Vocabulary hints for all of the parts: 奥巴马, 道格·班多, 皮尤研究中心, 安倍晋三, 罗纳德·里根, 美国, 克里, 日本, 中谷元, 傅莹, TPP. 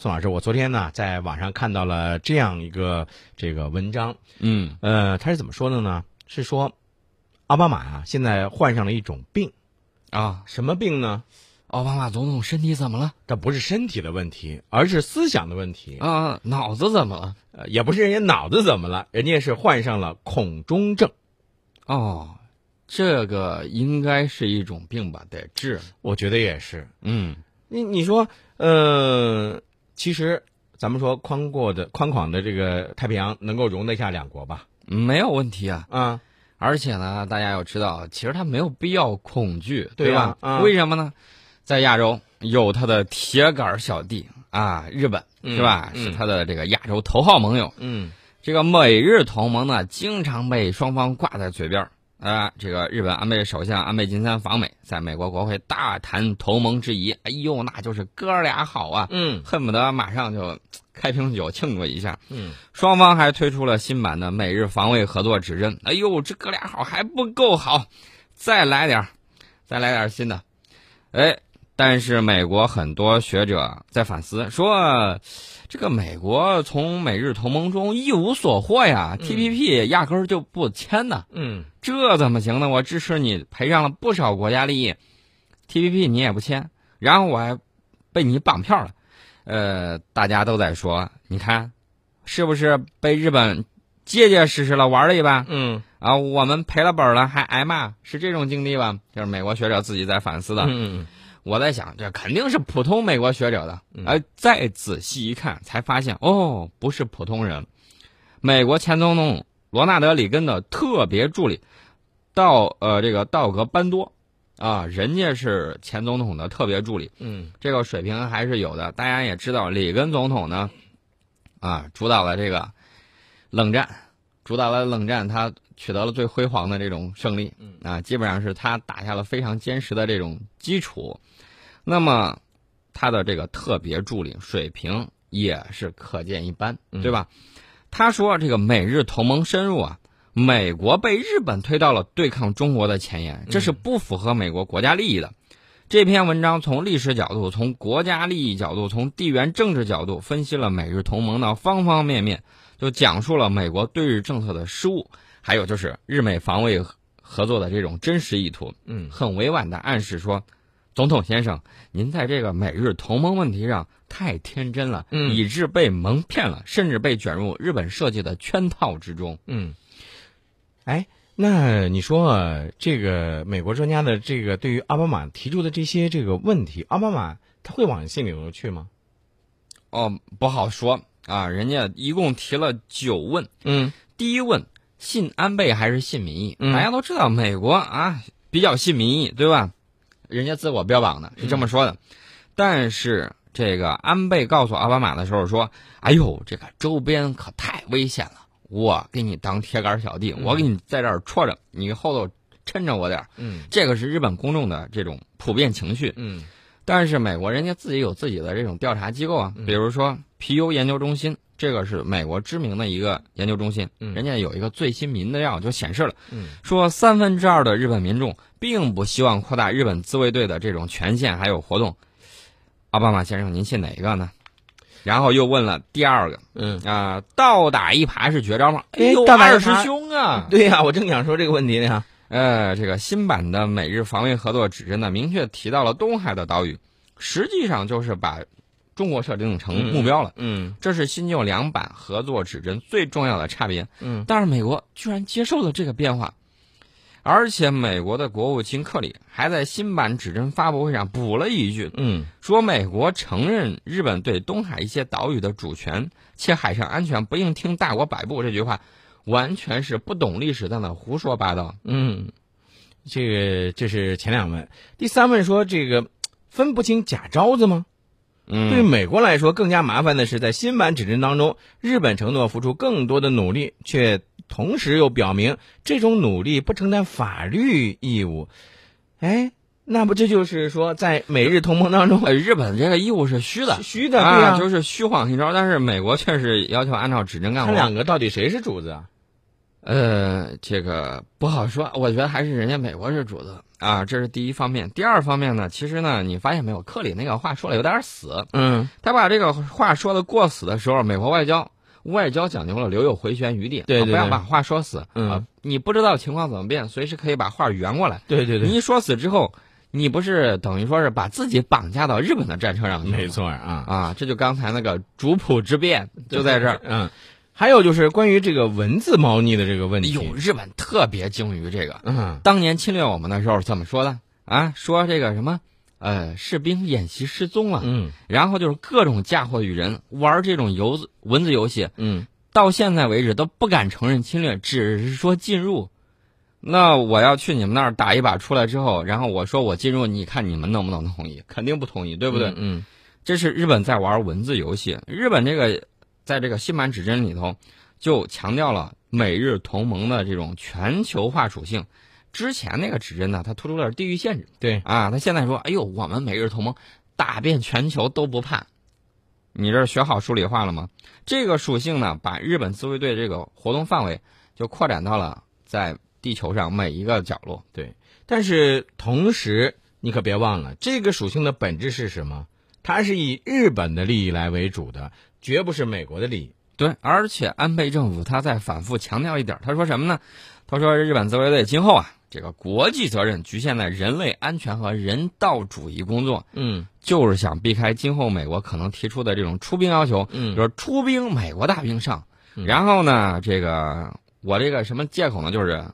宋老师，我昨天呢在网上看到了这样一个这个文章，他是怎么说的呢？是说奥巴马啊现在患上了一种病啊，什么病呢？奥巴马总统身体怎么了？这不是身体的问题，而是思想的问题啊！脑子怎么了？也不是人家脑子怎么了，人家是患上了恐中症。哦，这个应该是一种病吧？得治，我觉得也是。你说，其实咱们说宽广的这个太平洋能够容得下两国吧？没有问题啊！啊，而且呢，大家要知道，其实它没有必要恐惧，对吧？啊、为什么呢？在亚洲有它的铁杆小弟啊，日本是吧？是它的这个亚洲头号盟友。这个美日同盟呢，经常被双方挂在嘴边啊。这个日本安倍首相安倍晋三访美，在美国国会大谈同盟之谊，哎呦，那就是哥俩好啊，恨不得马上就开瓶酒庆祝一下。双方还推出了新版的美日防卫合作指针，哎呦，这哥俩好还不够好，再来点新的。哎，但是美国很多学者在反思，说这个美国从美日同盟中一无所获呀，TPP 压根儿就不签呢。这怎么行呢？我支持你赔上了不少国家利益 ，TPP 你也不签，然后我还被你绑票了。大家都在说，你看是不是被日本结实了玩了一把？啊，我们赔了本了还挨骂，是这种经历吧？就是美国学者自己在反思的。我在想，这肯定是普通美国学者的，而再仔细一看才发现，哦，不是普通人。美国前总统罗纳德·里根的特别助理道格·班多啊，人家是前总统的特别助理，这个水平还是有的。大家也知道，里根总统呢，啊，主导了冷战，他取得了最辉煌的这种胜利啊，基本上是他打下了非常坚实的这种基础。那么他的这个特别助理水平也是可见一斑，对吧？他说这个美日同盟深入啊，美国被日本推到了对抗中国的前沿，这是不符合美国国家利益的。这篇文章从历史角度、从国家利益角度、从地缘政治角度分析了美日同盟的方方面面，就讲述了美国对日政策的失误，还有就是日美防卫合作的这种真实意图。很委婉地暗示说，总统先生，您在这个美日同盟问题上太天真了，以致被蒙骗了，甚至被卷入日本设计的圈套之中。那你说这个美国专家的这个对于奥巴马提出的这些这个问题，奥巴马他会往心里头去吗？哦，不好说。人家一共提了9问。第一问，信安倍还是信民意？大家都知道美国啊比较信民意，对吧？人家自我标榜的是这么说的。但是这个安倍告诉奥巴马的时候说，哎呦，这个周边可太危险了，我给你当铁杆小弟，我给你在这儿戳着，你后头抻着我点。这个是日本公众的这种普遍情绪。但是美国人家自己有自己的这种调查机构啊，比如说皮尤研究中心，这个是美国知名的一个研究中心，人家有一个最新民调就显示了，说2/3的日本民众并不希望扩大日本自卫队的这种权限还有活动。奥巴马先生，您信哪一个呢？然后又问了第二个，倒打一耙是绝招吗？哎呦，二师兄啊！对呀，我正想说这个问题呢。这个新版的美日防卫合作指针呢，明确提到了东海的岛屿，实际上就是把中国设定成目标了。这是新旧两版合作指针最重要的差别。但是美国居然接受了这个变化，而且美国的国务卿克里还在新版指针发布会上补了一句，说美国承认日本对东海一些岛屿的主权，且海上安全不应听大国摆布，这句话完全是不懂历史在那胡说八道。这是前两问。第三问说，这个分不清假招子吗？对美国来说更加麻烦的是，在新版指针当中，日本承诺付出更多的努力，却同时又表明这种努力不承担法律义务。那不这就是说，在美日同盟当中，日本这个义务是虚的啊，就是虚晃一招。但是美国确实要求按照指针干活。他两个到底谁是主子啊？这个不好说，我觉得还是人家美国是主子。啊，这是第一方面。第二方面呢，其实呢，你发现没有，克里那个话说了有点死。嗯，他把这个话说的过死的时候，美国外交讲究了留有回旋余地，对对对，不要把话说死。嗯、你不知道情况怎么变，随时可以把话圆过来。对对对，你一说死之后，你不是等于说是把自己绑架到日本的战车上去？没错啊啊，这就刚才那个主仆之辩就在这儿。嗯。还有就是关于这个文字猫腻的这个问题，有日本特别精于这个。嗯，当年侵略我们的时候怎么说的啊？说这个什么士兵演习失踪了，嗯，然后就是各种嫁祸于人，玩这种文字游戏，嗯，到现在为止都不敢承认侵略，只是说进入。那我要去你们那儿打一把出来之后，然后我说我进入，你看你们能不能同意？肯定不同意，对不对？嗯，嗯，这是日本在玩文字游戏。日本这个。在这个新版指针里头，就强调了美日同盟的这种全球化属性。之前那个指针呢，它突出了地域限制。对啊，他现在说，哎呦，我们美日同盟打遍全球都不怕。你这学好数理化了吗？这个属性呢，把日本自卫队这个活动范围就扩展到了在地球上每一个角落。对，但是同时你可别忘了，这个属性的本质是什么？它是以日本的利益来为主的。绝不是美国的利益，对。而且安倍政府他在反复强调一点，他说什么呢？他说日本自卫队今后啊，这个国际责任局限在人类安全和人道主义工作，嗯，就是想避开今后美国可能提出的这种出兵要求，嗯，就是出兵美国大兵上，嗯，然后呢，这个我这个什么借口呢？就是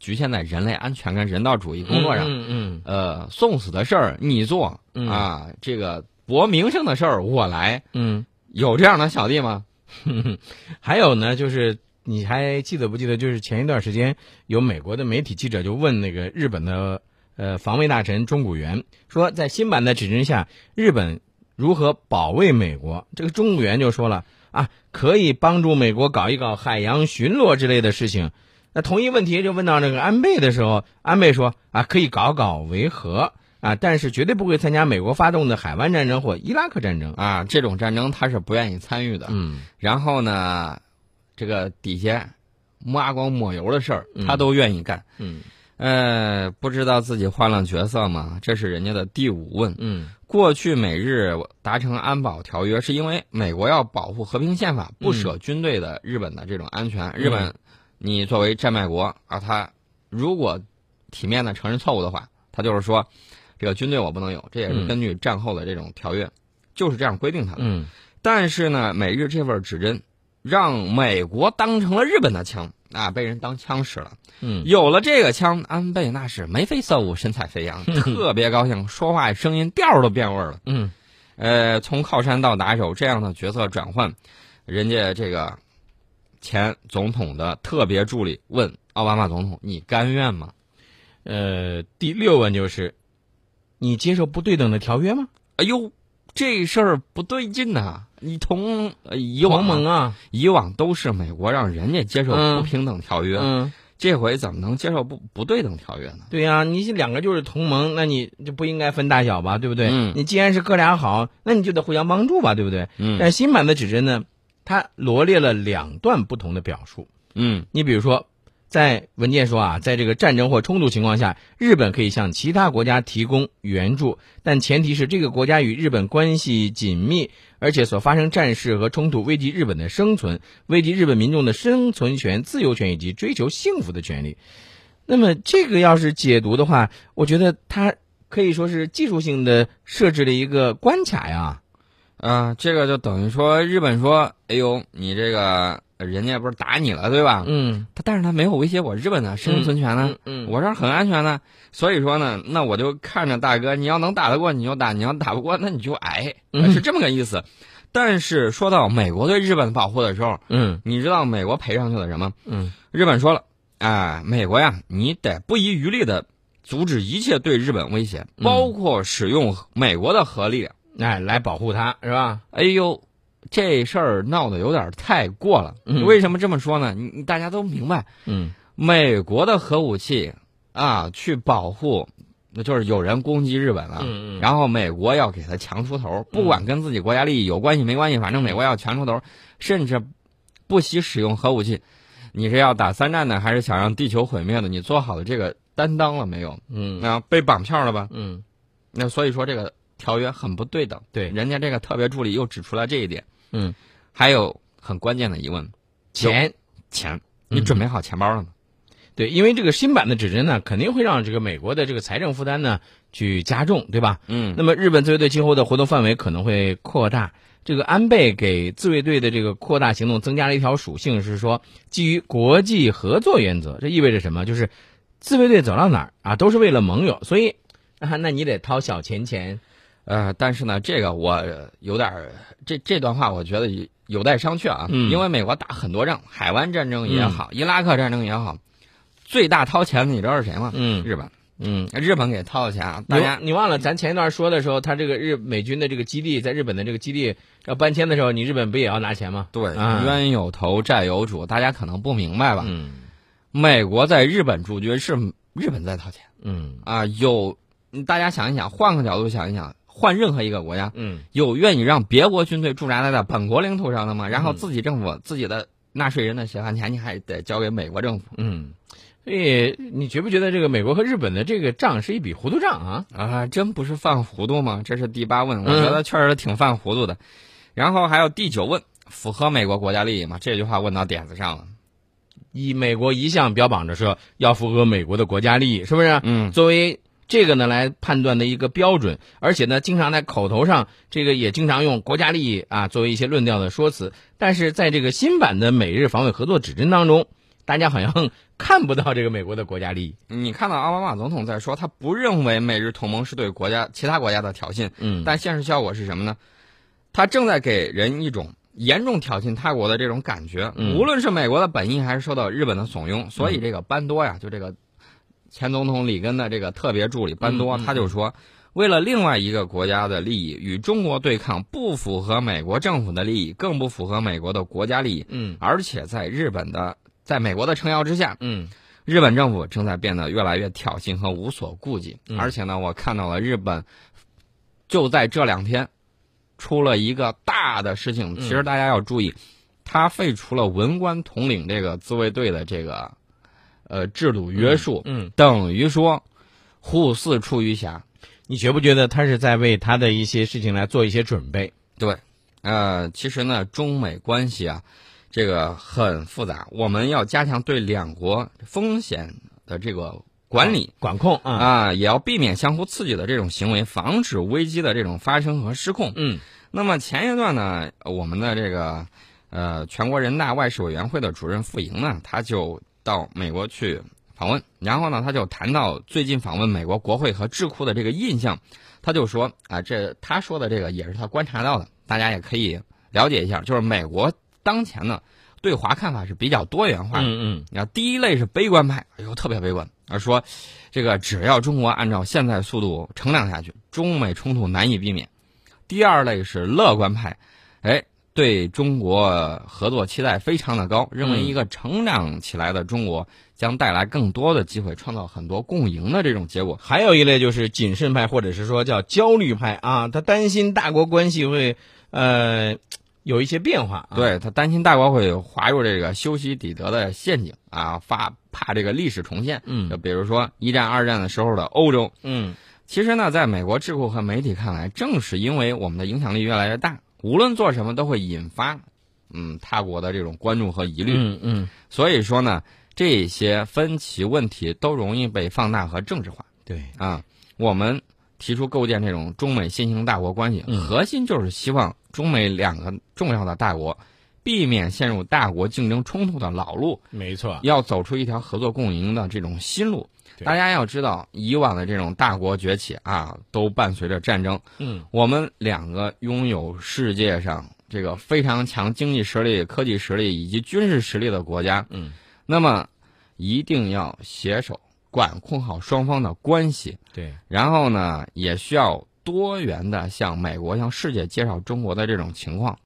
局限在人类安全跟人道主义工作上，嗯，嗯，送死的事儿你做，嗯，啊，这个博名声的事儿我来，嗯。有这样的小弟吗？还有呢，就是你还记得不记得？就是前一段时间有美国的媒体记者就问那个日本的防卫大臣中谷元，说在新版的指针下，日本如何保卫美国？这个中谷元就说了啊，可以帮助美国搞一搞海洋巡逻之类的事情。那同一问题就问到这个安倍的时候，安倍说啊，可以搞搞维和。啊，但是绝对不会参加美国发动的海湾战争或伊拉克战争啊，这种战争他是不愿意参与的。嗯，然后呢，这个底下抹光抹油的事儿他都愿意干。嗯，不知道自己换了角色吗？这是人家的第五问。嗯，过去美日达成安保条约是因为美国要保护和平宪法，不舍军队的日本的这种安全。日本，你作为战败国啊，他如果体面的承认错误的话，他就是说。这个军队我不能有，这也是根据战后的这种条约，就是这样规定它的。嗯，但是呢，美日这份指针让美国当成了日本的枪啊，被人当枪使了。嗯，有了这个枪，安倍那是眉飞色舞，神采飞扬，特别高兴，说话声音调都变味了。嗯，从靠山到打手这样的角色转换，人家这个前总统的特别助理问奥巴马总统：“你甘愿吗？”第六问就是。你接受不对等的条约吗？哎呦，这事儿不对劲呐、啊！你以往都是美国让人家接受不平等条约，嗯，这回怎么能接受不对等条约呢？对呀、啊，你两个就是同盟，那你就不应该分大小吧，对不对？嗯，你既然是哥俩好，那你就得互相帮助吧，对不对？嗯，但新版的指针呢，它罗列了两段不同的表述。嗯，你比如说。在文件说啊，在这个战争或冲突情况下，日本可以向其他国家提供援助，但前提是这个国家与日本关系紧密，而且所发生战事和冲突危及日本的生存，危及日本民众的生存权、自由权以及追求幸福的权利。那么这个要是解读的话，我觉得它可以说是技术性的设置了一个关卡呀。这个就等于说日本说，哎呦，你这个。人家不是打你了对吧？嗯，但是他没有威胁我日本的生存权呢，嗯，我这儿很安全呢。所以说呢，那我就看着大哥，你要能打得过你就打，你要打不过那你就挨，是这么个意思。但是说到美国对日本保护的时候，嗯，你知道美国赔上去了什么？嗯，日本说了啊，美国呀，你得不遗余力的阻止一切对日本威胁，包括使用美国的核力量，哎，来保护他，是吧？哎呦。这事儿闹得有点太过了，为什么这么说呢？你大家都明白，嗯，美国的核武器啊，去保护，那就是有人攻击日本了，嗯，然后美国要给他强出头，不管跟自己国家利益有关系没关系，反正美国要强出头，甚至不惜使用核武器。你是要打3战的，还是想让地球毁灭的？你做好了这个担当了没有？嗯，那被绑票了吧？嗯，那所以说这个条约很不对等。对，人家这个特别助理又指出来这一点。嗯，还有很关键的疑问，钱，你准备好钱包了吗？对，因为这个新版的指针呢，肯定会让这个美国的这个财政负担呢去加重，对吧？嗯。那么日本自卫队今后的活动范围可能会扩大。这个安倍给自卫队的这个扩大行动增加了一条属性，是说基于国际合作原则。这意味着什么？就是自卫队走到哪儿啊，都是为了盟友，所以啊，那你得掏小钱。但是呢，这个我有点这段话，我觉得有待商榷啊。嗯。因为美国打很多仗，海湾战争也好，伊拉克战争也好。最大掏钱的你知道是谁吗？嗯，日本。嗯，日本给掏了钱。大家你忘了咱前一段说的时候，他这个美军的这个基地在日本的这个基地要搬迁的时候，你日本不也要拿钱吗？对，冤有头债有主，大家可能不明白吧？嗯，美国在日本驻军是日本在掏钱。嗯啊，大家想一想，换个角度想一想，换任何一个国家，嗯，有愿意让别国军队驻扎在本国领土上的吗？然后自己政府、自己的纳税人的血汗钱，你还得交给美国政府。嗯。所以你觉不觉得这个美国和日本的这个账是一笔糊涂账啊？啊，真不是犯糊涂吗？这是第8问，我觉得确实挺犯糊涂的。然后还有第9问，符合美国国家利益吗？这句话问到点子上了。美国一向标榜着说要符合美国的国家利益，是不是？嗯。作为这个呢来判断的一个标准，而且呢经常在口头上这个也经常用国家利益啊作为一些论调的说辞，但是在这个新版的美日防卫合作指针当中，大家好像看不到这个美国的国家利益。你看到奥巴马总统在说，他不认为美日同盟是对其他国家的挑衅。嗯，但现实效果是什么呢？他正在给人一种严重挑衅他国的这种感觉。无论是美国的本意，还是受到日本的怂恿，所以这个班多呀，就这个前总统里根的这个特别助理班多，他就说，为了另外一个国家的利益与中国对抗，不符合美国政府的利益，更不符合美国的国家利益。嗯，而且在美国的撑腰之下，嗯，日本政府正在变得越来越挑衅和无所顾忌。而且呢，我看到了日本就在这两天出了一个大的事情。其实大家要注意，他废除了文官统领这个自卫队的这个制度约束。嗯，等于说护四处余暇。你觉不觉得他是在为他的一些事情来做一些准备？对，其实呢，中美关系啊，这个很复杂，我们要加强对两国风险的这个管理、管控啊，也要避免相互刺激的这种行为，防止危机的这种发生和失控。嗯，那么前一段呢，我们的这个全国人大外事委员会的主任傅莹呢，他就到美国去访问，然后呢，他就谈到最近访问美国国会和智库的这个印象，他就说啊，他说的这个也是他观察到的，大家也可以了解一下，就是美国当前呢，对华看法是比较多元化的。嗯嗯，第一类是悲观派，特别悲观，说这个只要中国按照现在速度成长下去，中美冲突难以避免。第二类是乐观派，对中国合作期待非常的高，认为一个成长起来的中国将带来更多的机会，创造很多共赢的这种结果。还有一类就是谨慎派，或者是说叫焦虑派啊，他担心大国关系会有一些变化，对，他担心大国会滑入这个修昔底德的陷阱啊，怕这个历史重现。嗯，就比如说一战、二战的时候的欧洲。嗯，其实呢，在美国智库和媒体看来，正是因为我们的影响力越来越大，无论做什么都会引发他国的这种关注和疑虑。嗯，所以说呢，这些分歧问题都容易被放大和政治化。对啊，我们提出构建这种中美新型大国关系，核心就是希望中美两个重要的大国避免陷入大国竞争冲突的老路。没错，要走出一条合作共赢的这种新路。大家要知道，以往的这种大国崛起啊，都伴随着战争。嗯，我们两个拥有世界上这个非常强经济实力、科技实力以及军事实力的国家，那么一定要携手管控好双方的关系。对，然后呢，也需要多元的向世界介绍中国的这种情况。